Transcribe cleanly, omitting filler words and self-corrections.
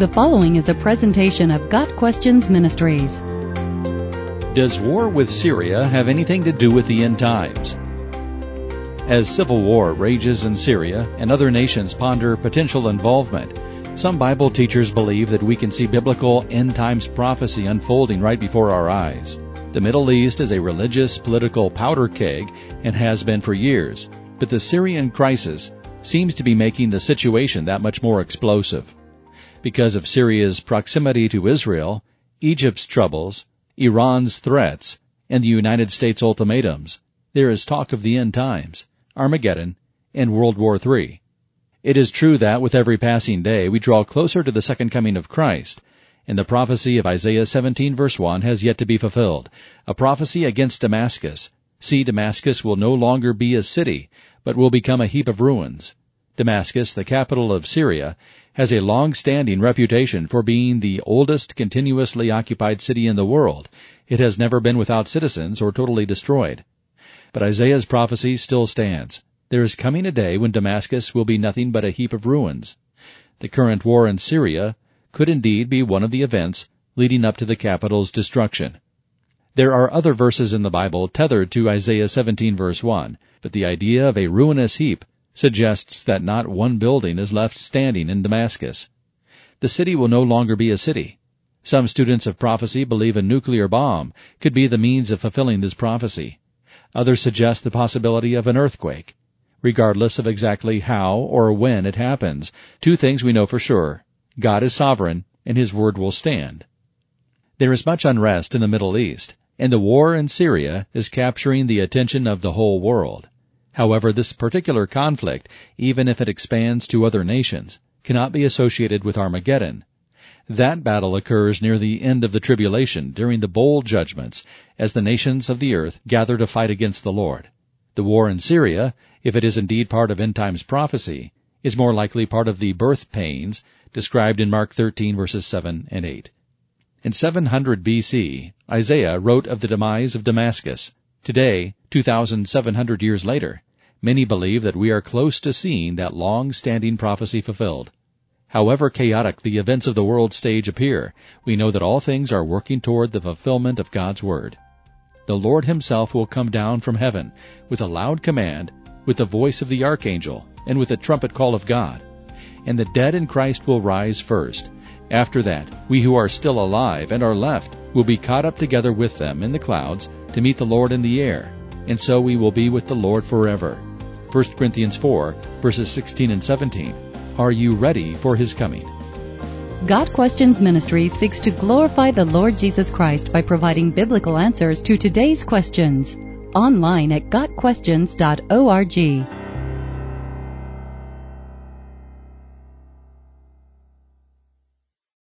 The following is a presentation of Got Questions Ministries. Does war with Syria have anything to do with the end times? As civil war rages in Syria and other nations ponder potential involvement, some Bible teachers believe that we can see biblical end times prophecy unfolding right before our eyes. The Middle East is a religious, political powder keg and has been for years, but the Syrian crisis seems to be making the situation that much more explosive. Because of Syria's proximity to Israel, Egypt's troubles, Iran's threats, and the United States ultimatums, there is talk of the end times, Armageddon, and World War III. It is true that with every passing day we draw closer to the second coming of Christ, and the prophecy of Isaiah 17 verse 1 has yet to be fulfilled, a prophecy against Damascus. See, Damascus will no longer be a city, but will become a heap of ruins. Damascus, the capital of Syria, has a long-standing reputation for being the oldest continuously occupied city in the world. It has never been without citizens or totally destroyed. But Isaiah's prophecy still stands. There is coming a day when Damascus will be nothing but a heap of ruins. The current war in Syria could indeed be one of the events leading up to the capital's destruction. There are other verses in the Bible tethered to Isaiah 17 verse 1, but the idea of a ruinous heap suggests that not one building is left standing in Damascus. The city will no longer be a city. Some students of prophecy believe a nuclear bomb could be the means of fulfilling this prophecy. Others suggest the possibility of an earthquake. Regardless of exactly how or when it happens, two things we know for sure. God is sovereign, and His word will stand. There is much unrest in the Middle East, and the war in Syria is capturing the attention of the whole world. However, this particular conflict, even if it expands to other nations, cannot be associated with Armageddon. That battle occurs near the end of the tribulation, during the bowl judgments, as the nations of the earth gather to fight against the Lord. The war in Syria, if it is indeed part of end times prophecy, is more likely part of the birth pains described in Mark 13 verses 7 and 8. In 700 BC, Isaiah wrote of the demise of Damascus. Today, 2,700 years later, many believe that we are close to seeing that long-standing prophecy fulfilled. However chaotic the events of the world stage appear, we know that all things are working toward the fulfillment of God's word. The Lord Himself will come down from heaven with a loud command, with the voice of the archangel, and with the trumpet call of God. And the dead in Christ will rise first. After that, we who are still alive and are left will be caught up together with them in the clouds to meet the Lord in the air, and so we will be with the Lord forever. 1 Corinthians 4, verses 16 and 17. Are you ready for His coming? Got Questions Ministry seeks to glorify the Lord Jesus Christ by providing biblical answers to today's questions. Online at gotquestions.org.